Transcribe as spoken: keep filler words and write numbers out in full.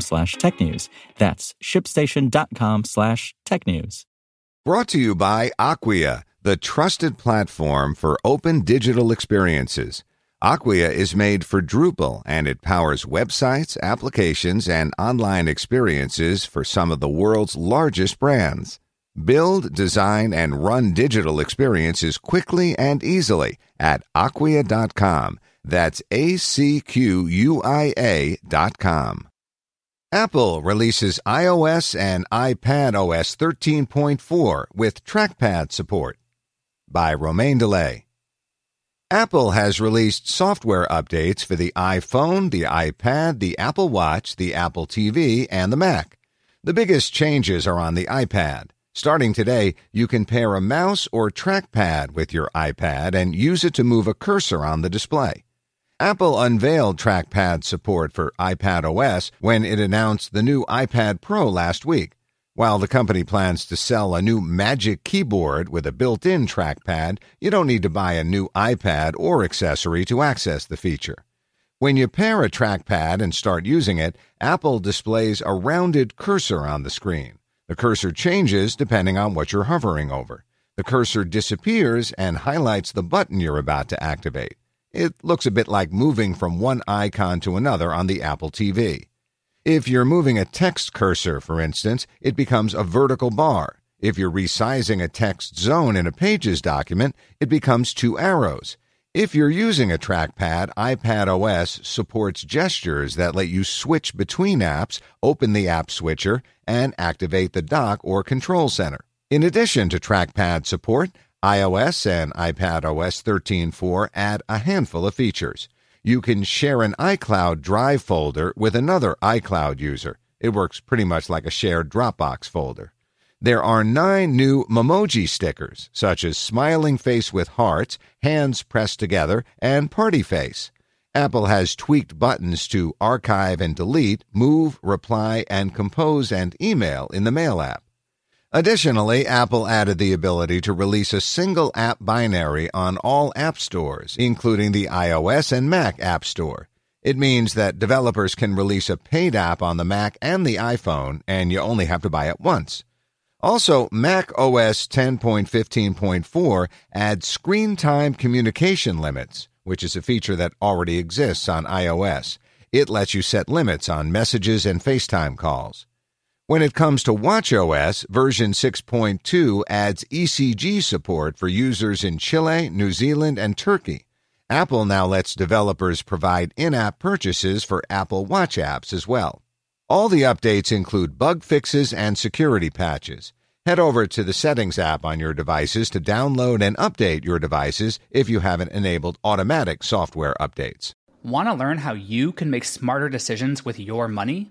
slash technews. That's ShipStation.com slash technews. Brought to you by Acquia, the trusted platform for open digital experiences. Acquia is made for Drupal, and it powers websites, applications, and online experiences for some of the world's largest brands. Build, design, and run digital experiences quickly and easily at acquia dot com. That's A-C-Q-U-I-A dot com. Apple releases iOS and iPadOS thirteen point four with trackpad support. By Romain Delay. Apple has released software updates for the iPhone, the iPad, the Apple Watch, the Apple T V, and the Mac. The biggest changes are on the iPad. Starting today, you can pair a mouse or trackpad with your iPad and use it to move a cursor on the display. Apple unveiled trackpad support for iPadOS when it announced the new iPad Pro last week. While the company plans to sell a new Magic Keyboard with a built-in trackpad, you don't need to buy a new iPad or accessory to access the feature. When you pair a trackpad and start using it, Apple displays a rounded cursor on the screen. The cursor changes depending on what you're hovering over. The cursor disappears and highlights the button you're about to activate. It looks a bit like moving from one icon to another on the Apple T V. If you're moving a text cursor, for instance, it becomes a vertical bar. If you're resizing a text zone in a Pages document, it becomes two arrows. If you're using a trackpad, iPadOS supports gestures that let you switch between apps, open the app switcher, and activate the dock or control center. In addition to trackpad support, iOS and iPadOS thirteen point four add a handful of features. You can share an iCloud Drive folder with another iCloud user. It works pretty much like a shared Dropbox folder. There are nine new Memoji stickers, such as smiling face with hearts, hands pressed together, and party face. Apple has tweaked buttons to archive and delete, move, reply, and compose and email in the Mail app. Additionally, Apple added the ability to release a single app binary on all app stores, including the iOS and Mac app store. It means that developers can release a paid app on the Mac and the iPhone, and you only have to buy it once. Also, Mac O S ten point fifteen point four adds screen time communication limits, which is a feature that already exists on iOS. It lets you set limits on messages and FaceTime calls. When it comes to watchOS, version six point two adds E C G support for users in Chile, New Zealand, and Turkey. Apple now lets developers provide in-app purchases for Apple Watch apps as well. All the updates include bug fixes and security patches. Head over to the Settings app on your devices to download and update your devices if you haven't enabled automatic software updates. Want to learn how you can make smarter decisions with your money?